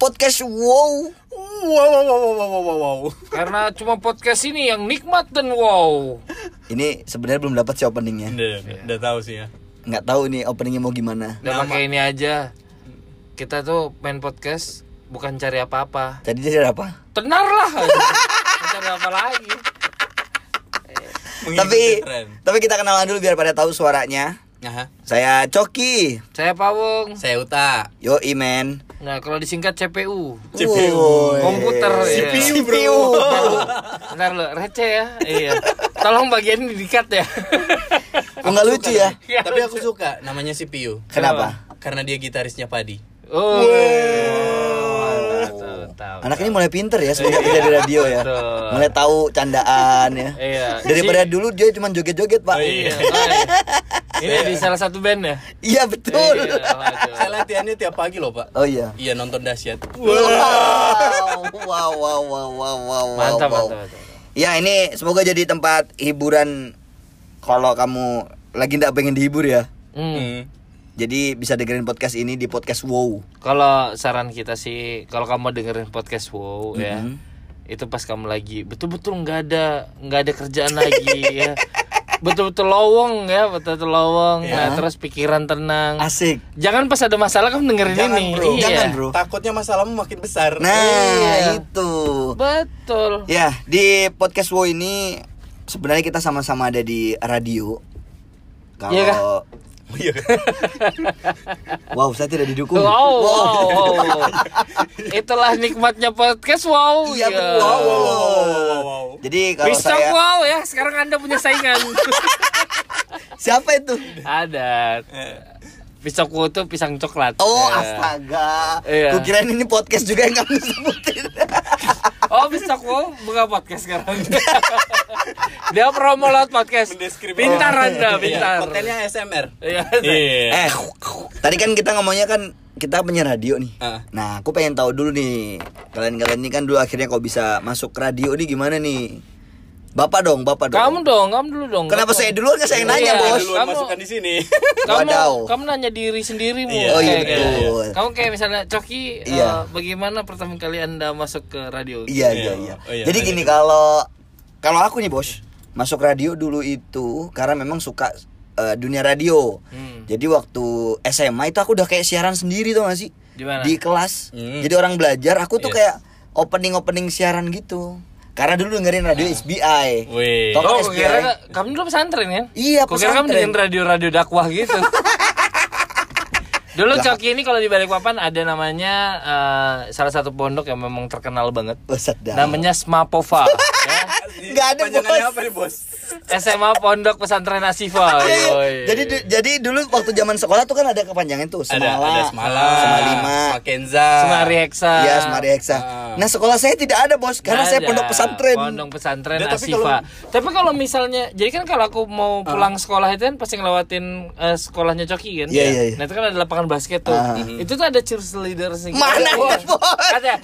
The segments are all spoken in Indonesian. podcast wow. Wow. Karena cuma podcast ini yang nikmat dan wow. Ini sebenarnya belum dapat sih openingnya. Udah tahu sih ya. Nggak tahu ini openingnya mau gimana. Udah pakai ini aja. Kita tuh main podcast bukan cari apa-apa. Tadi dia cari apa? Tenar lah. Cari apa lagi? Tapi kita kenalan dulu biar pada tahu suaranya. Aha. Saya Coki. Saya Pawon. Saya Uta. Yo Imen. Nah, kalau disingkat CPU. CPU. Komputer. CPU. Bro. Bentar lo, receh ya. Iya. Tolong bagian ini di-cut ya. Enggak lucu ya. Tapi aku suka namanya CPU. Kenapa? Karena dia gitarisnya Padi. Oh. Anak ini mulai pinter ya semenjak kerja di radio ya. Mulai tahu candaan ya. Daripada dulu dia cuma joget-joget, Pak. Ini di salah satu band ya? Iya betul. Saya latihannya tiap pagi loh Pak. Oh iya. Iya nonton dahsyat. Wow. Mantap. Ya ini semoga jadi tempat hiburan kalau kamu lagi nggak pengen dihibur ya. Jadi bisa dengerin podcast ini di podcast wow. Kalau saran kita sih kalau kamu dengerin podcast wow ya, itu pas kamu lagi betul-betul nggak ada kerjaan lagi ya. Betul-betul lowong ya, betul-betul lowong ya. Nah terus pikiran tenang. Asik. Jangan pas ada masalah kamu dengerin jangan, ini bro. Iya. Jangan bro. Takutnya masalahmu makin besar. Nah itu. Betul. Ya di podcast WO ini sebenarnya kita sama-sama ada di radio. Kalau ya, wow saya tidak didukung. Wow. Itulah nikmatnya podcast wow. Iya ya. Wow. Jadi kalau bisa saya wow ya sekarang Anda punya saingan. Siapa itu? Ada. Pisangku itu pisang coklat. Oh astaga. Ku kirain ini podcast juga yang kamu sebutin. Oh pisangku bukan podcast sekarang. Dia promo lewat podcast. Pintar Anda, pintar. Kontennya ASMR. Tadi kan kita ngomongnya kan kita punya radio nih. Nah, aku pengen tahu dulu nih. Kalian-kalian ini kan dulu akhirnya kok bisa masuk radio nih gimana nih? Bapak dong. Kamu dulu dong. Kenapa saya dulu? Kan saya nanya, Bos. Kamu masukkan di sini. Kamu nanya diri sendirimu. Oh iya betul. Kamu kayak misalnya Coki, bagaimana pertama kali Anda masuk ke radio? Iya. Jadi gini kalau aku nih, Bos, masuk radio dulu itu karena memang suka dunia radio. Jadi waktu SMA itu aku udah kayak siaran sendiri tuh enggak sih? Di kelas. Jadi orang belajar, aku tuh kayak opening siaran gitu. Karena dulu dengerin radio SBI. Kok kira kamu dulu pesantren kan? Iya, pesantren. Kok kamu dengerin radio-radio dakwah gitu. Dulu Coki ini kalau di Balikpapan ada namanya salah satu pondok yang memang terkenal banget. Namanya SMA Pova. Enggak ada bos. SMA Pondok Pesantren Asifa. Jadi dulu waktu zaman sekolah tuh kan ada kepanjangan tuh Semala, Semalima, Makenza, Semarieksa. Iya, Semarieksa. Nah, sekolah saya tidak ada, Bos, karena saya Pondok Pesantren Asifa. Tapi kalau misalnya jadi kan kalau aku mau pulang sekolah itu kan pasti ngelewatin sekolahnya Coki kan. Iya. Nah, itu kan ada lapangan basket tuh. Itu tuh ada cheerleader sih. Mana, Bos? Ada.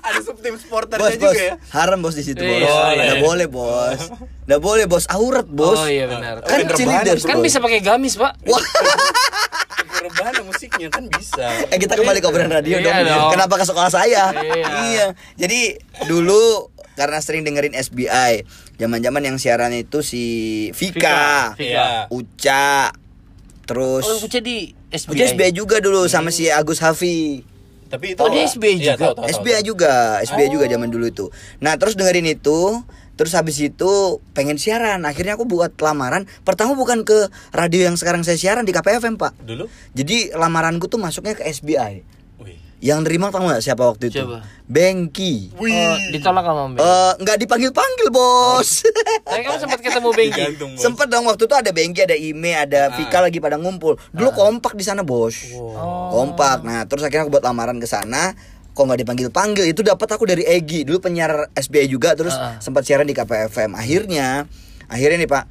Ada subtim sporternya juga ya. Haram Bos di situ, Bos. Nggak boleh bos, aurat bos. Oh iya benar. Kan cheerleader kan bisa pakai gamis pak. Wah. Rebahan musiknya kan bisa. Kita kembali ke obrolan radio dong. Kenapa ke sekolah saya? Iya. Jadi dulu karena sering dengerin SBI, zaman-zaman yang siaran itu si Vika, Uca, terus. Oh Uca di SBI. Uca SBI juga dulu sama si Agus Hafiz. Tapi itu SBI juga zaman dulu itu. Nah, terus dengerin itu, terus habis itu pengen siaran. Akhirnya aku buat lamaran. Pertama bukan ke radio yang sekarang saya siaran di KPFM, Pak. Dulu? Jadi lamaranku tuh masuknya ke SBI. Yang nerima tahu enggak siapa waktu itu? Siapa? Bengki. Ditolak sama Bengki. Enggak dipanggil-panggil, Bos. Tapi kamu sempat ketemu Bengki? Sempat dong, waktu itu ada Bengki, ada Ime, ada Vika lagi pada ngumpul. Dulu kompak di sana, Bos. Kompak. Nah, terus akhirnya aku buat lamaran ke sana. Kok enggak dipanggil-panggil? Itu dapat aku dari Egi, dulu penyiar SBI juga terus sempat siaran di KPFM. Akhirnya nih, Pak,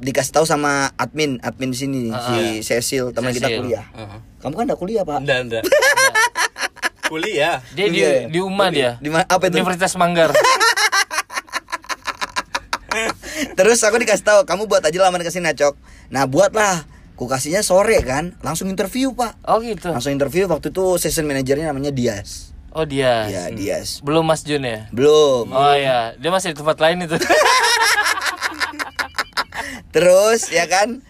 dikasih tahu sama admin sini si Cecil teman kita kuliah. Kamu kan enggak kuliah, Pak? Enggak. Kuliah. Dia di UMH dia. Di apa itu? Universitas Manggar. Terus aku dikasih tahu kamu buat aja lamaran ke sini, Cok. Nah, buatlah. Kukasihnya sore kan, langsung interview Pak. Oh gitu. Langsung interview, waktu itu season manajernya namanya Dias. Oh Dias. Ya Dias. Belum Mas Jun ya? Belum. Oh iya, dia masih di tempat lain itu. Terus ya kan,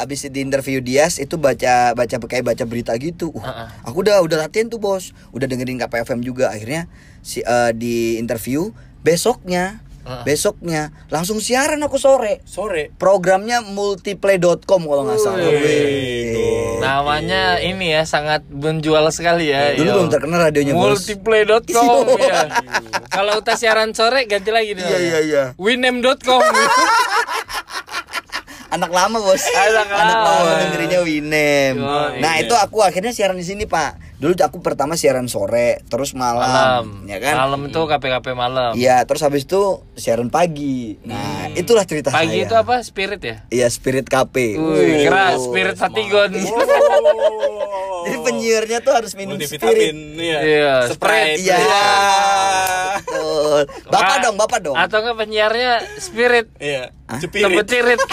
abis di interview Dias itu baca berita gitu. Aku udah latihan tuh bos, udah dengerin KPFM juga. Akhirnya di interview besoknya langsung siaran aku sore. Programnya multiplay.com kalau nggak salah. Namanya ini ya sangat menjual sekali ya. Dulu belum terkenal radionya multiplay.com. Ya. Kalau Uta siaran sore ganti lagi deh. Iya. Winem.com. Anak lama bos, anak lama negerinya Winem. Nah itu aku akhirnya siaran di sini Pak. Dulu aku pertama siaran sore, terus malam. Ya kan? Malam itu KPKP malam. Iya, terus habis itu siaran pagi. Nah itulah cerita pagi saya. Pagi itu apa? Spirit ya? Iya Spirit KP. Wih keras, Spirit Satigon. Jadi penyiarnya tuh harus minum Spirit. Iya. Sprite. Iya. Betul. Bapak dong. Atau nggak penyiarnya Spirit? Iya. Cepirit.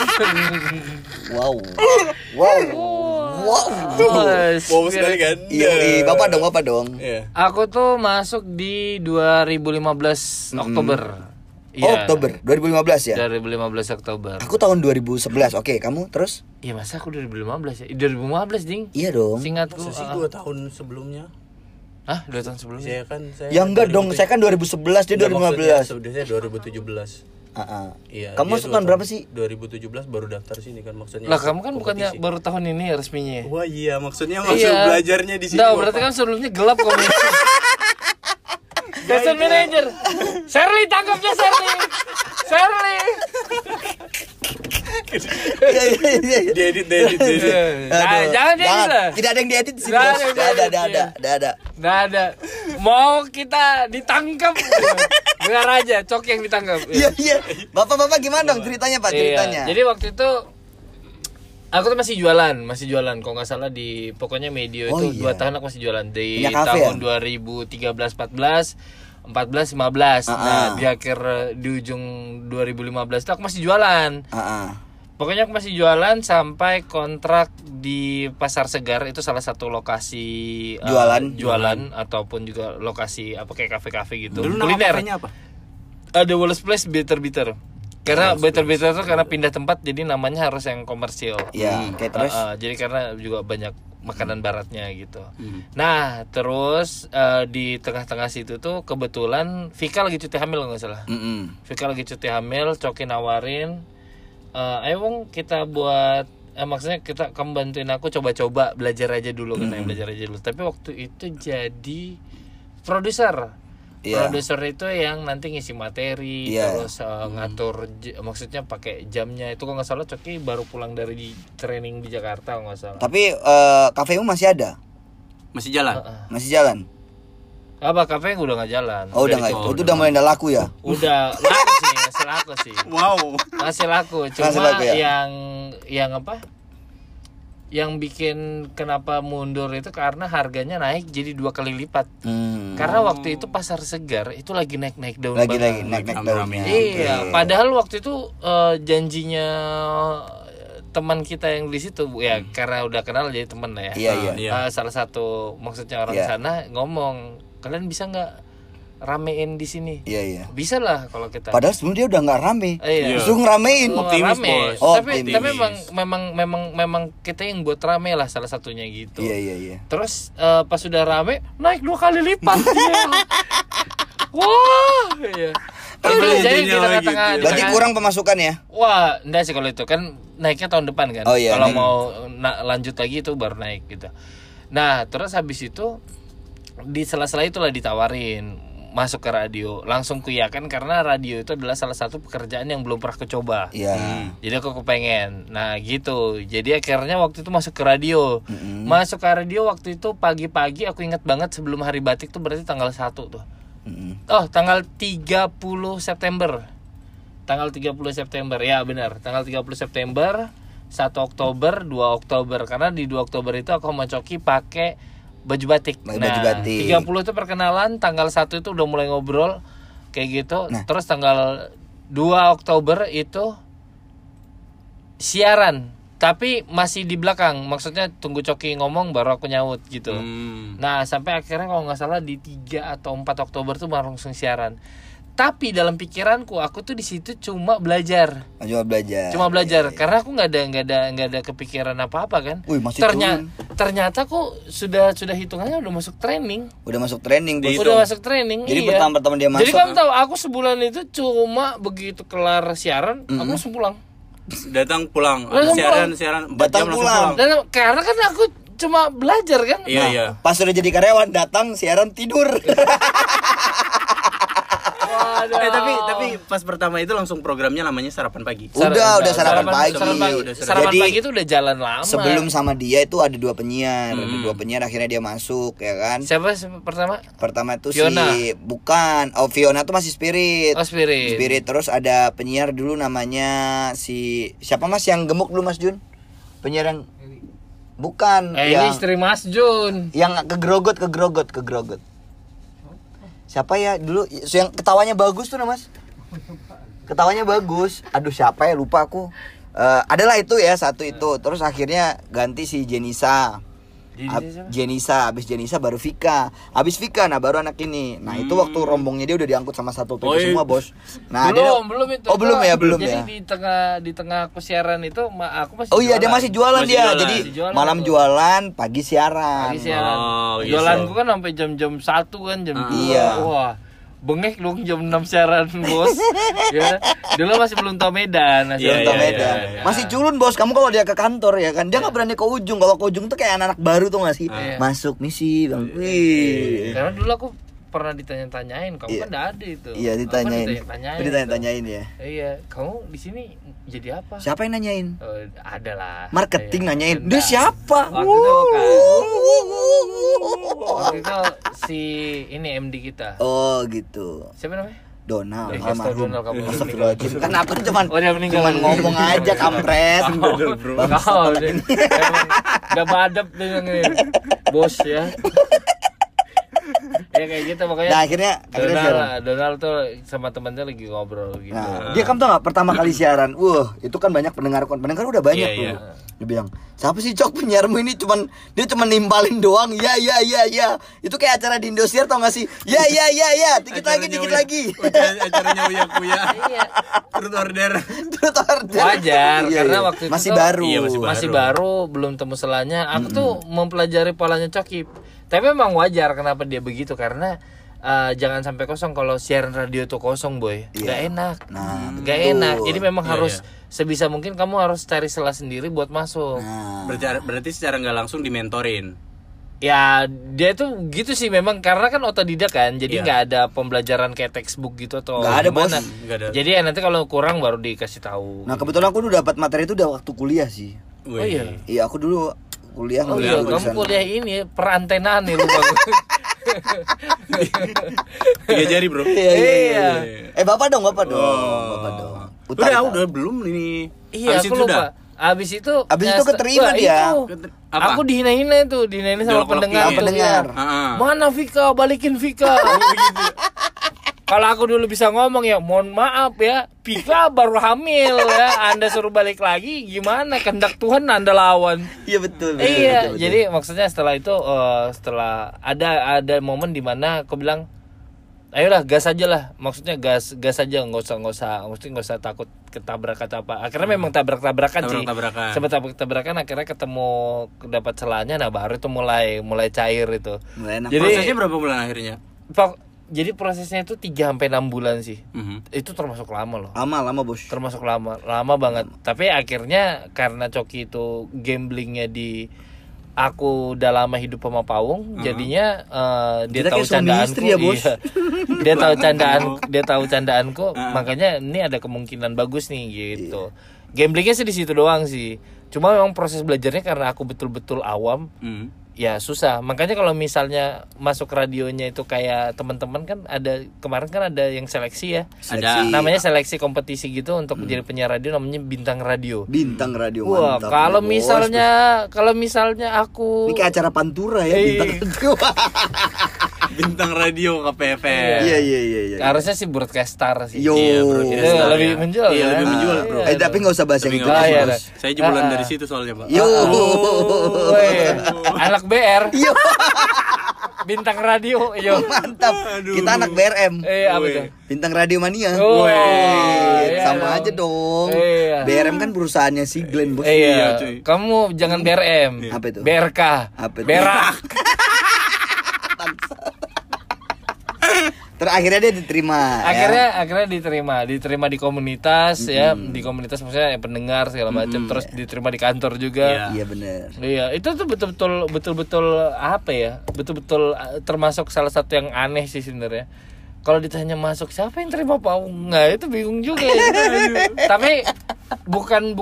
Wow sekali kan? Iya, bapak dong. Yeah. Aku tuh masuk di 2015 Oktober. Oh, ya. Oktober 2015 ya? 2015 Oktober. Aku tahun 2011. Oke, kamu terus? Iya, masa aku 2015 ya? 2015, Ding. Iya dong. Seingatku. Masih 2 tahun sebelumnya. Hah? 2 tahun sebelumnya? Saya kan 2011, dia 2015. Sudah saya 2017. Iya, kamu tahun berapa sih? 2017 baru daftar sini kan maksudnya. Lah kamu kan bukannya baru tahun ini resminya? Wah iya maksudnya belajarnya di sini. Nah berarti kan sebelumnya gelap kamu. Station manager, Shirley tangkapnya Shirley. Diedit. Jangan. Tidak ada yang diedit sih. Tidak ada. Mau kita ditangkap. Dengar aja, cok yang ditangkap. Iya. Bapak-bapak gimana dong ceritanya Pak? Ceritanya. Jadi waktu itu aku tuh masih jualan. Kalau nggak salah di pokoknya media itu 2 tahun aku masih jualan di tahun 2013, 14. 14, 15. Nah, di ujung 2015 itu aku masih jualan. Pokoknya aku masih jualan sampai kontrak di Pasar Segar, itu salah satu lokasi jualan ataupun juga lokasi apa kayak kafe-kafe gitu. Dulu kuliner. Namanya apa? The Wallace Place Bitter. Karena Bitter itu karena pindah tempat jadi namanya harus yang komersil. Iya, kayak terus. Jadi karena juga banyak makanan baratnya gitu. Nah terus di tengah-tengah situ tuh kebetulan Vika lagi cuti hamil nggak salah. Vika lagi cuti hamil, Coki nawarin, ayo Wong kita buat, maksudnya kamu bantuin aku coba-coba belajar aja dulu. Tapi waktu itu jadi produser itu yang nanti ngisi materi, terus ngatur maksudnya pakai jamnya. Itu kalau nggak salah Coki baru pulang dari training di Jakarta nggak salah. Tapi kafemu masih ada, masih jalan. Apa kafe udah nggak jalan? Oh udah nggak, itu udah mulai nggak laku ya? Udah laku sih, masih laku. Wow. Masih laku, cuma ya? yang apa? Yang bikin kenapa mundur itu karena harganya naik jadi 2 kali lipat. Karena waktu itu Pasar Segar itu lagi naik-naik daun banget. Lagi naik daun. Iya, padahal waktu itu janjinya teman kita yang di situ ya karena udah kenal jadi teman ya. Iya. Salah satu maksudnya orang sana ngomong, "Kalian bisa nggak ramein di sini?" Iya. Bisa lah kalau kita. Padahal sebelum dia udah nggak rame. Langsung ngeramein. Optimis bos. Tapi memang kita yang buat rame lah salah satunya gitu. Iya. Terus pas sudah rame naik 2 kali lipat. Wah. Jadi di tengah-tengah. Berarti kurang pemasukan ya? Wah, enggak sih kalau itu kan naiknya tahun depan kan. Oh, iya, kalau mau lanjut lagi itu baru naik gitu. Nah terus habis itu di sela-sela itulah ditawarin masuk ke radio, langsung kuyakan karena radio itu adalah salah satu pekerjaan yang belum pernah aku coba. Jadi aku kepengen. Nah gitu. Jadi akhirnya waktu itu masuk ke radio. Masuk ke radio waktu itu pagi-pagi, aku ingat banget sebelum hari batik tuh berarti tanggal 1 tuh. Oh tanggal 30 September. Tanggal 30 September. Ya benar, tanggal 30 September, 1 Oktober, 2 Oktober. Karena di 2 Oktober itu aku mencoki pakai baju batik. 30 itu perkenalan, tanggal 1 itu udah mulai ngobrol kayak gitu. Nah. Terus tanggal 2 Oktober itu siaran. Tapi masih di belakang, maksudnya tunggu Coki ngomong baru aku nyaut gitu. Nah sampai akhirnya kalau nggak salah di 3 atau 4 Oktober tuh baru langsung siaran. Tapi dalam pikiranku aku tuh di situ cuma belajar. Cuma belajar. Iya. Karena aku nggak ada kepikiran apa-apa kan. Wih, ternyata aku sudah hitungannya udah masuk training. Udah masuk training. Jadi iya. Pertama-tama dia masuk. Jadi kamu tahu aku sebulan itu cuma begitu kelar siaran aku langsung pulang. Datang pulang, siaran 4 jam langsung pulang. Karena kan aku cuma belajar kan. Iya. Pas udah jadi karyawan datang siaran tidur. Tapi pas pertama itu langsung programnya namanya sarapan pagi. Udah sarapan pagi itu udah jalan lama. Sebelum sama dia itu ada 2 penyiar. Dua penyiar akhirnya dia masuk ya kan. Siapa pertama? Pertama itu Fiona. Fiona tuh masih Spirit. Spirit terus ada penyiar dulu namanya siapa Mas yang gemuk dulu Mas Jun? Penyiar yang ini istri Mas Jun. Yang kegrogot. Siapa ya dulu yang ketawanya bagus tuh Mas? Ketawanya bagus. Aduh siapa ya lupa aku. Adalah itu ya satu itu. Terus akhirnya ganti si Jenisa. Abis Jenisa baru Vika. Abis Vika nah baru anak ini. Nah itu waktu rombongnya dia udah diangkut sama satu toko semua bos. Nah belum itu. Jadi ya. di tengah aku siaran itu aku masih. Oh iya dia masih jualan. Jadi jualan malam tuh. Jualan pagi siaran. Oh, jualanku kan sampai jam 1 kan jam 2. Iya. Wah. Bengek dong jam 6 siaran bos ya. Dulu masih belum tau Medan. Belum tau Medan. Masih culun bos. Kamu kalau dia ke kantor ya kan dia gak berani ke ujung. Kalau ke ujung tuh kayak anak-anak baru tuh gak sih masuk misi bang. Karena dulu aku pernah ditanya-tanyain, kamu kan gak ada itu. Iya ditanya-tanyain ya. Iya, kamu di sini jadi apa? Siapa yang nanyain? Ada lah. Marketing nanyain. Dia siapa? Waktu itu si ini MD kita. Oh gitu. Siapa namanya? Donal, almarhum. Kenapa cuman ngomong aja kampret. Kau udah badep dengan bos ya. Ya kayak gitu pokoknya. Nah akhirnya Donal tuh sama temannya lagi ngobrol gitu. Nah, dia kamu tau gak pertama kali siaran. Itu kan banyak pendengar udah banyak tuh. Yeah. Dia bilang, "Siapa sih Cok penyiarmu ini dia cuman nimbalin doang." Ya. Itu kayak acara di Indosiar tau gak sih? Ya. Dikit lagi. Acaranya uya-kuya. Iya. Truth order. Wajar karena waktu itu masih baru, belum temu selanya. Aku tuh mempelajari polanya Cokip. Tapi memang wajar kenapa dia begitu karena jangan sampai kosong. Kalau siaran radio tuh kosong boy, nggak enak, nggak enak. Jadi memang harus sebisa mungkin kamu harus cari celah sendiri buat masuk. Berarti secara nggak langsung dimentorin. Ya dia tuh gitu sih memang karena kan otodidak kan, jadi nggak ada pembelajaran kayak textbook gitu atau gak ada gimana. Bos. Jadi ya, nanti kalau kurang baru dikasih tahu. Nah kebetulan aku udah dapat materi itu udah waktu kuliah sih. Oh iya. Iya aku dulu. Kuliah kamu kuliah ini perantenaan nih lu bagus. 3 jari bro. Iya. Bapak dong. Oh. Uta, udah belum ini. Iya aku lupa. Abis itu keterima dia. Aku dihina-hina sama pendengar. Mana Vika, balikin Vika. Kalau aku dulu bisa ngomong ya, mohon maaf ya, Vika baru hamil ya, Anda suruh balik lagi, gimana? Kehendak Tuhan Anda lawan. Iya betul. Iya, jadi maksudnya setelah itu, setelah ada momen di mana aku bilang, ayolah gas aja lah, maksudnya gas aja, nggak usah takut ketabrak atau apa. Akhirnya memang tabrakan. Sempat tabrakan, akhirnya ketemu dapat celahnya, nah baru itu mulai cair itu. Jadi prosesnya berapa bulan akhirnya? Jadi prosesnya itu 3-6 bulan sih. Itu termasuk lama loh. Lama bos. Termasuk lama banget. Tapi akhirnya karena Coki itu gamblingnya di aku udah lama hidup sama Pawong, jadinya dia tahu candaanku. Ya, bos. Iya. Dia tahu candaanku, makanya ini ada kemungkinan bagus nih gitu. Yeah. Gamblingnya sih di situ doang sih. Cuma memang proses belajarnya karena aku betul-betul awam. Ya susah, makanya kalau misalnya masuk radionya itu kayak teman-teman kan ada kemarin kan ada yang seleksi ya, namanya seleksi kompetisi gitu untuk menjadi penyiar radio namanya bintang radio. Wah kalau misalnya aku ini kayak acara pantura ya bintang radio. bintang radio KPFM. Iya. Harusnya sih broadcaster sih. Iya, broadcaster. Lebih menjual. Iya, lebih menjual, Bro. Tapi enggak usah bahas yang itu. Saya jualan dari situ soalnya, Pak. Yo. Anak BR. Yo. Bintang radio, yo. Mantap. Kita anak BRM. Apa itu? Bintang Radio Mania. Sama aja dong. BRM kan perusahaannya si Glenn, Bos. Iya, cuy. Kamu jangan BRM. Apa itu? BRK. Apa itu? Berak. Terakhirnya dia diterima. Akhirnya diterima di komunitas, ya, di komunitas maksudnya ya, pendengar segala macam. Terus diterima di kantor juga. Iya benar. Iya, itu tuh betul-betul apa ya? Betul-betul termasuk salah satu yang aneh sih sebenarnya. Kalau ditanya masuk siapa yang terima Pawon? Nah, itu bingung juga ya. Tapi bukan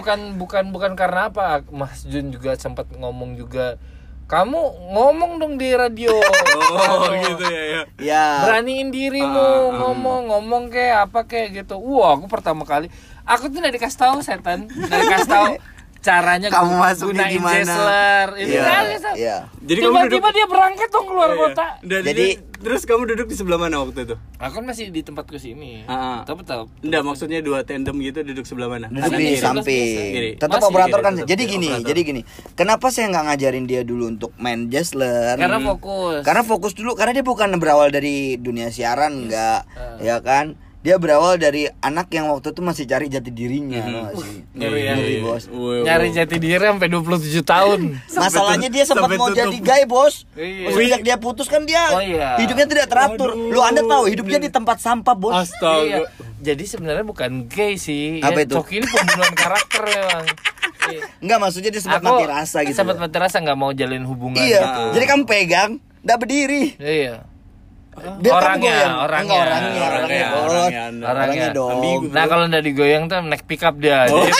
karena apa? Mas Jun juga sempat ngomong juga. Kamu ngomong dong di radio. Gitu ya. Ya. Beraniin dirimu ngomong kayak apa kayak gitu. Wah, aku pertama kali. Aku tuh udah dikasih tahu setan, udah dikasih tahu caranya kamu masuknya gimana. Itu kan. Jadi tiba-tiba dia berangkat dong keluar kota. Jadi terus kamu duduk di sebelah mana waktu itu? Aku masih di tempatku sini. Tahu. Enggak, maksudnya dua tandem gitu duduk sebelah mana? Di samping. Tetap operator kan. Jadi gini. Kenapa saya enggak ngajarin dia dulu untuk main jazzler? Karena fokus dulu, karena dia bukan berawal dari dunia siaran, enggak. Ya kan? Dia berawal dari anak yang waktu itu masih cari jati dirinya. Ngeri, Bos. Nyari jati diri sampai 27 tahun. Masalahnya dia sempat mau jadi gay, Bos. Sejak dia putus kan dia hidupnya tidak teratur. Lu Anda tahu hidupnya di tempat sampah, Bos. Astaga. Jadi sebenarnya bukan gay sih. Apa itu? Coki ini pembunuhan karakter memang. Enggak, maksudnya dia sempat mati rasa gitu. Sempat mati rasa enggak mau jalin hubungan gitu. Jadi kamu pegang, enggak berdiri. Iya. Orangnya dong. Nah, kalau nggak digoyang tuh naik pick up dia. Jadi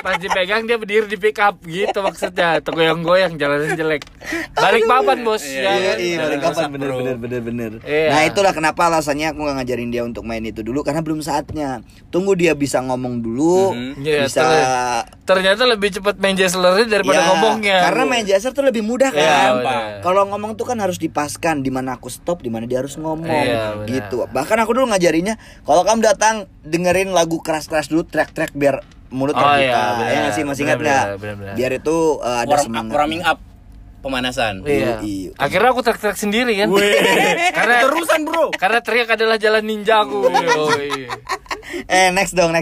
pas dipegang dia berdiri di pick up gitu maksudnya. Tergoyang-goyang, jalannya jelek. Balikpapan, Bos. Iya, Balikpapan bener. Nah, itulah kenapa alasannya aku nggak ngajarin dia untuk main itu dulu, karena belum saatnya. Tunggu dia bisa ngomong dulu, bisa. Ternyata lebih cepat main jazzlernya daripada ngomongnya. Karena main jazzler tuh lebih mudah kan. Kalau ngomong tuh kan harus dipaskan, di mana aku stop, di mana dia harus ngomong, gitu. Bahkan aku dulu ngajarinnya, kalau kamu datang dengerin lagu keras-keras dulu, track-track biar mulut terbuka. Ya ngasih masih ingat enggak? Biar itu ada semangat. Warming up, pemanasan. Iya. Akhirnya aku teriak-teriak sendiri kan. Karena terusan, Bro. Karena teriak adalah jalan ninja aku. Next dong.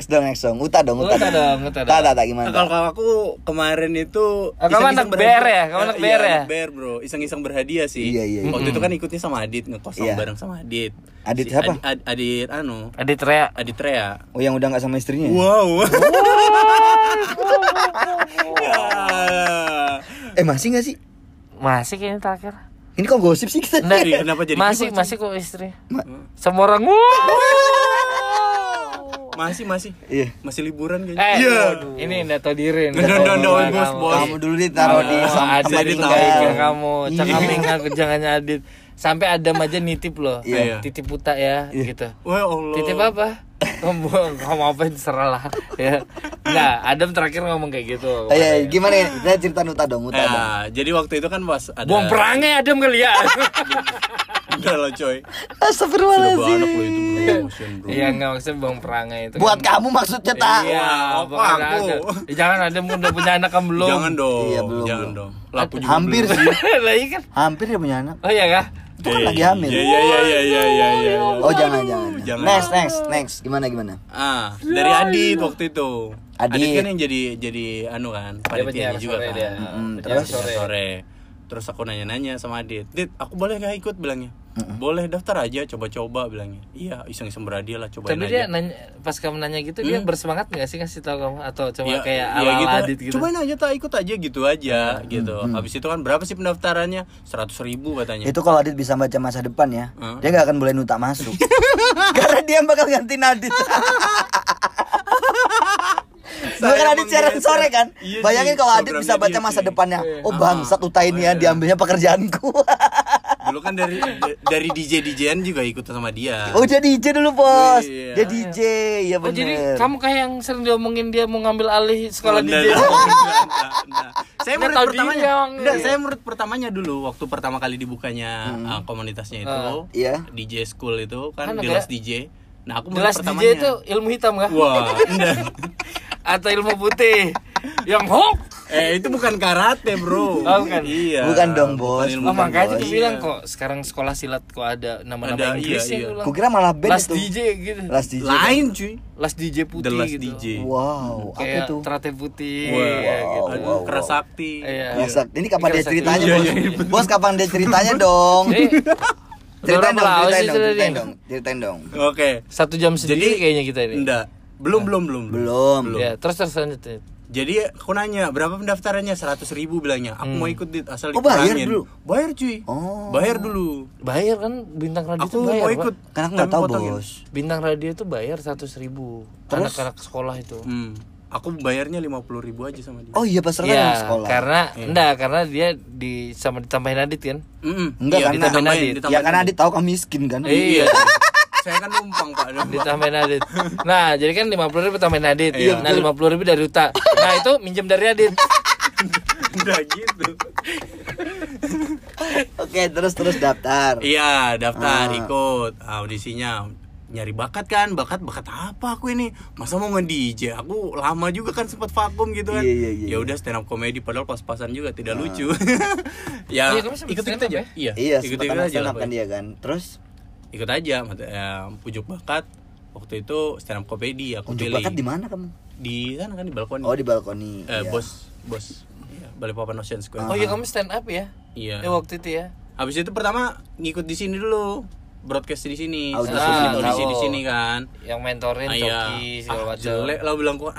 Uta dong. Gimana? Kalau aku kemarin itu iseng-iseng berhadiah. Ber, Bro. Iseng-iseng berhadiah sih. Iya. Waktu itu kan ikutnya sama Adit, ngekos bareng sama Adit. Adit siapa? Adit Rea. Oh, yang udah enggak sama istrinya. Wow. Masih enggak sih? Masih kayaknya terakhir. Ini kok gosip sih kita? Kenapa jadi masih kok istri. Semua orang. Masih. Iya. Masih liburan kayaknya. Ini enggak tahu diri. Enggak bos. Kamu dulu ditaruh di sama Adit kayak kamu. Cakaminga jangannya Adit. Sampai Adam aja nitip loh. Titip Uta ya gitu. Allah. Titip apa? Kamu apain serah lah ya. Nah, Adam terakhir ngomong kayak gitu. Gimana ya? Saya cerita Uta dong, Uta. Jadi waktu itu kan pas ada bom perangnya Adam kali ya. Udah lah coy. Astagfirullahaladzim. Iya, nggak maksud bang perangnya itu. Buat kan kamu maksudnya tak? Iya, aku. Jangan ada udah punya anak kan belum. Jangan dong. Iya belum. Jangan dong. Hampir sih. Lagi kan. Hampir dia punya anak. Oh iya kah? Itu kan lagi hamil. Iya. Oh jangan. Next. Gimana? Dari Adit waktu itu. Adit kan yang jadi anu kan. Panitia juga kan. Terus sore. Terus aku nanya-nanya sama Dit, aku boleh gak ikut bilangnya? Boleh, daftar aja, coba-coba bilangnya. Iya, iseng-iseng berhadiah lah, cobain aja. Tapi dia nanya, pas kamu nanya gitu, dia bersemangat gak sih ngasih tahu kamu? Atau cuma kayak ala-ala Adit gitu? Cobain aja, tak ikut aja gitu. Habis itu kan berapa sih pendaftarannya? 100.000 katanya. Itu kalau Adit bisa baca masa depan ya, dia gak akan boleh nutak masuk. Karena dia bakal gantiin Adit. Bukan Adit siaran sore kan? Bayangin kalau Adit bisa baca masa depannya. Oh bangsat Uta ini ya, diambilnya pekerjaanku. Dulu kan dari DJ-an juga ikut sama dia. Oh, jadi DJ dulu, Bos. Iya. Dia DJ, ya benar. Oh, jadi kamu kayak yang sering diomongin dia mau ngambil alih sekolah DJ. Enggak. Saya murid pertamanya. Saya murid pertamanya dulu waktu pertama kali dibukanya komunitasnya itu. Iya. DJ school itu kan kelas DJ. Nah, aku kelas DJ itu ilmu hitam kah? Wah, enggak. Atau ilmu putih. Yang hook. Itu bukan karate, bro. Oh, bukan. Iya. Bukan dong, Bos. Bukan, makanya aku bilang kok sekarang sekolah silat kok ada nama-nama Inggrisnya. Iya. Ku kira malah band itu. DJ gitu. Last DJ. Lain, cuy. Last DJ putih gitu. DJ. Wow, apa tuh? Trate putih gitu. Kerasakti. Kerasakti. Ini kapan dia ceritanya, Bos? Bos, kapan dia ceritanya dong? Ceritain dong. Oke. 1 jam sendiri kayaknya kita ini. Enggak. Belum. Ya, terus lanjutin. Jadi aku nanya, berapa pendaftarannya? 100.000 bilangnya. Aku mau ikut asal dikurangin. Oh, bayar cuy. Oh. Bayar dulu. Bayar kan bintang radio itu bayar. Aku mau ikut. Karena aku enggak tahu, Bos. Bintang radio itu bayar 100.000. Anak-anak sekolah itu. Aku bayarnya 50.000 aja sama dia. Oh iya, pas renang sekolah. Karena dia sama ditambahin Adit kan? Enggak, iya, karena ditambahin. Ya karena Adit tahu kamu miskin kan. Iya. Saya kan numpang, Pak. Ditambahin Adit. Nah, jadi kan 50.000 tambahin Adit. Iya. Nah, 50.000 dari Uta. Nah, itu minjem dari Adit. Udah gitu. Oke, terus daftar. Iya, daftar, ikut audisinya. Nyari bakat kan, bakat apa aku ini? Masa mau nge-DJ? Aku lama juga kan sempat vakum gitu kan. Ya udah stand up comedy padahal pas-pasan juga tidak lucu. Ya, ikut-ikut aja. Iya, ikut-ikut aja kan dia kan. Terus ikut aja, pujuk bakat. Waktu itu stand up comedy aku pilih. Pujuk bakat di mana kamu? Di sana kan, di balkoni. Oh, di balkoni. Iya. Bos. Iya, Balikpapan Ocean Square. Oh iya, kamu stand up ya? Iya. Waktu itu ya. Habis itu pertama ngikut di sini dulu. Broadcast di sini. Audisi di sini kan. Yang mentorin Coki segala macam. Jelek lah bilang gua.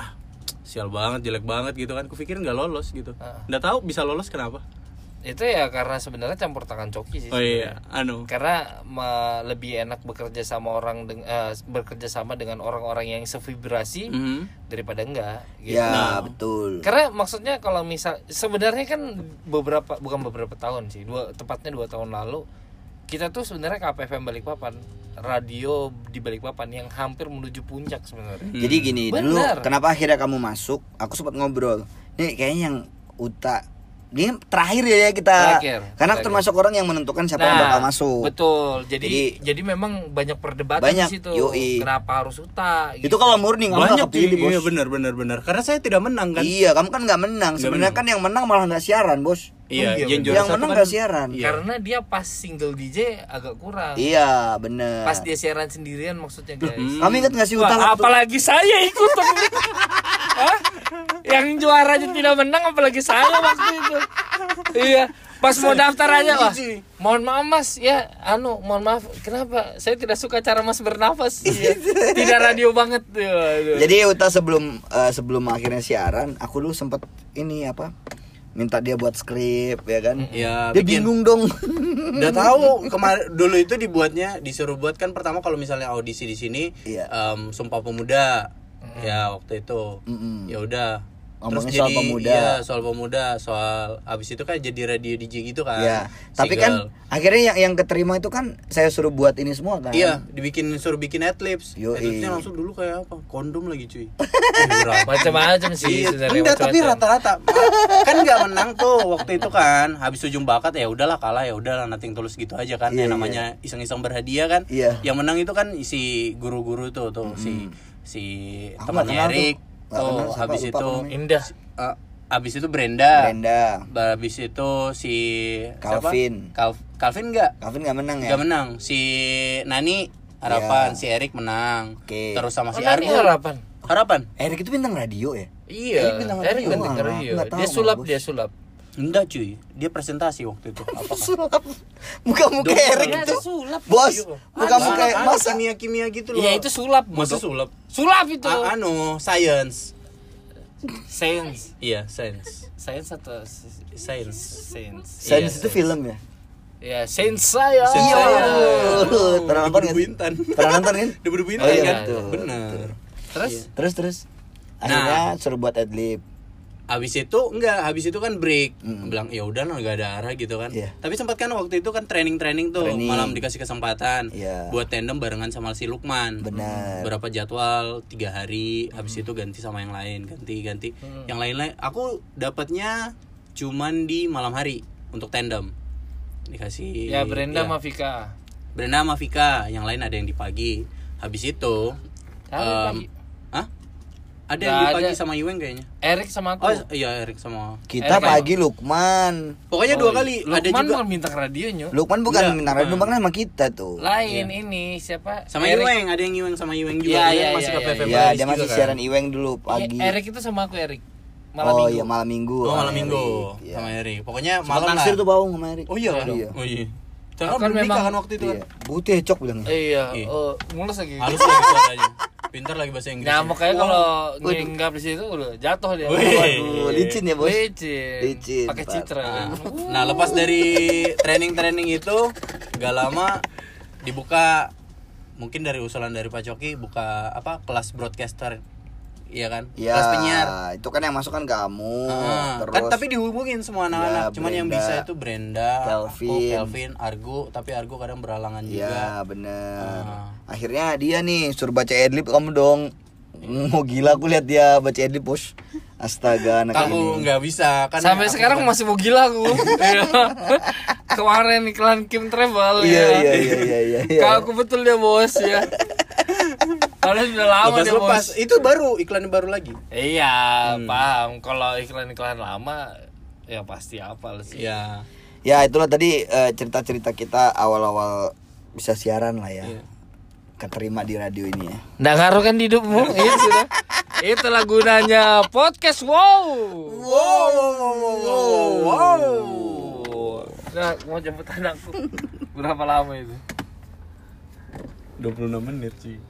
Sial banget, jelek banget gitu kan. Kupikir enggak lolos gitu. Enggak tahu bisa lolos kenapa. Itu ya karena sebenarnya campur tangan Coki sih. Oh iya, karena lebih enak bekerja sama dengan orang-orang yang sevibrasi daripada enggak gitu. Ya, betul. Karena maksudnya kalau misal sebenarnya kan bukan beberapa tahun sih. Tepatnya 2 tahun lalu kita tuh sebenarnya KPFM Balikpapan, radio di Balikpapan yang hampir menuju puncak sebenarnya. Jadi gini, bener. Dulu kenapa akhirnya kamu masuk? Aku sempat ngobrol. Nih kayaknya yang Uta ini terakhir ya kita. Karena aku termasuk orang yang menentukan siapa yang bakal masuk. Betul. Jadi memang banyak perdebatan di situ. Kenapa harus Uta gitu. Itu kalau murni enggak kepilih, Bos. Iya, benar. Karena saya tidak menang kan. Iya, kamu kan enggak menang. Sebenarnya kan yang menang malah enggak siaran, Bos. Iya, yang menang gak siaran. Karena dia pas single DJ agak kurang. Iya, bener. Pas dia siaran sendirian maksudnya, guys. Kamu ingat gak sih Uta? Apalagi saya ikut. Yang juara aja tidak menang, apalagi saya waktu itu. Iya, pas mau daftar aja lah. Mohon maaf, Mas. Ya, mohon maaf. Kenapa? Saya tidak suka cara Mas bernafas. Ya. Tidak radio banget. Jadi Uta sebelum akhirnya siaran, aku dulu sempat minta dia buat skrip ya kan. Ya, dia bingung dong. Udah tahu dulu itu dibuatnya disuruh buat kan pertama kalau misalnya audisi di sini Sumpah Pemuda. Ya waktu itu. Ya udah. Terus jadi soal pemuda, abis itu kan jadi radio DJ gitu kan. Iya. Tapi kan akhirnya yang keterima itu kan saya suruh buat ini semua kan. Iya, suruh bikin adlibs. Adlibsnya langsung dulu kayak apa? Kondom lagi cuy. Macam-macam sih sebenarnya. Enggak, tapi rata-rata kan nggak menang tuh waktu itu kan. Habis ujung bakat ya udahlah kalah, ya udahlah nating tulus gitu aja kan. Yang namanya iseng-iseng berhadiah kan. Yang menang itu kan si guru-guru tuh si temannya Erik. Oh, habis itu Indah. Habis itu Brenda. Habis itu si Calvin. Calvin enggak? Calvin enggak menang ya? Enggak menang. Si Nani harapan, si Erik menang. Okay. Terus sama si Argo harapan. Erik itu bintang radio ya? Iya. Erik bintang radio. Dia sulap. Enggak cuy, dia presentasi waktu itu. Apa sulap? Muka-muka Erik itu sulap. Bos, muka-muka masa kimia gitu loh. Iya, itu sulap. Masa sulap? Sulap itu. Science. Iya, science. Science. Science itu film ya? Ya, Sensaya. Pernah nonton kan? Debu-debu Intan kan? Benar. Terus? Akhirnya suruh buat adlib. Habis itu enggak, habis itu kan break. Bilang ya udah enggak ada arah gitu kan. Yeah. Tapi sempat kan waktu itu kan training-training tuh malam dikasih kesempatan buat tandem barengan sama si Lukman. Benar. Berapa jadwal? 3 hari. Habis itu ganti sama yang lain, ganti-ganti. Yang lain-lain aku dapatnya cuman di malam hari untuk tandem. Dikasih ya Brenda sama Vika. Brenda sama Vika, yang lain ada yang di pagi. Habis itu ada yang di pagi sama Iwen kayaknya. Erik sama aku. Oh iya Erik sama. Kita Erik pagi sama. Lukman. Pokoknya 2 kali. Lukman ada juga bintang radionya. Lukman bukan bintang radio bang sama kita tuh. Lain ini siapa? Sama Erik. Iweng, ada yang Iweng sama Iweng juga. Iya masih KPFM. Iya dia masih siaran kan. Iweng dulu pagi. Erik itu sama aku Erik. Malam minggu. Iya malam minggu. Oh malam minggu sama Erik. Pokoknya malam naksir tuh Bawang sama Erik. Oh iya. Oh iya. Kan memang waktu itu kan. Butih cok bilang. Iya. Mulus lagi. Halus lagi suaranya. Pintar lagi bahasa Inggris. Nah, makanya kalau nginggap di situ udah jatuh dia. Waduh, licin ya, Bos. Licin. Pakai citra. Nah, lepas dari training-training itu enggak lama dibuka mungkin dari usulan dari Pak Coki buka apa kelas broadcaster. Iya kan? Ya, kelas penyiar. Itu kan yang masuk kan kamu. Terus kan, tapi dihubungin semua anak-anak. Ya, cuman Brenda, yang bisa itu Brenda, Calvin, Argo, tapi Argo kadang berhalangan juga. Iya, benar. Akhirnya dia nih suruh baca adlib kamu dong. Mau gila aku lihat dia baca adlib, Bos. Astaga, anak ini. Aku enggak bisa kan. Sampai sekarang masih mau gila aku. Kemarin iklan Kim Travel Iya. Kalau aku betul dia, Bos, ya. Kalau sudah lama lepas, dia lepas. Bos. Itu baru iklan baru lagi. Iya, paham. Kalau iklan-iklan lama ya pasti hafal sih. Iya. Ya, itulah tadi cerita-cerita kita awal-awal bisa siaran lah ya. Iya. Keterima di radio ini ya. Nggak ngaruh kan di hidupmu. Iya sudah. Itulah gunanya podcast. Wow. Nah, mau jemput anakku. Berapa lama itu? 26 menit sih.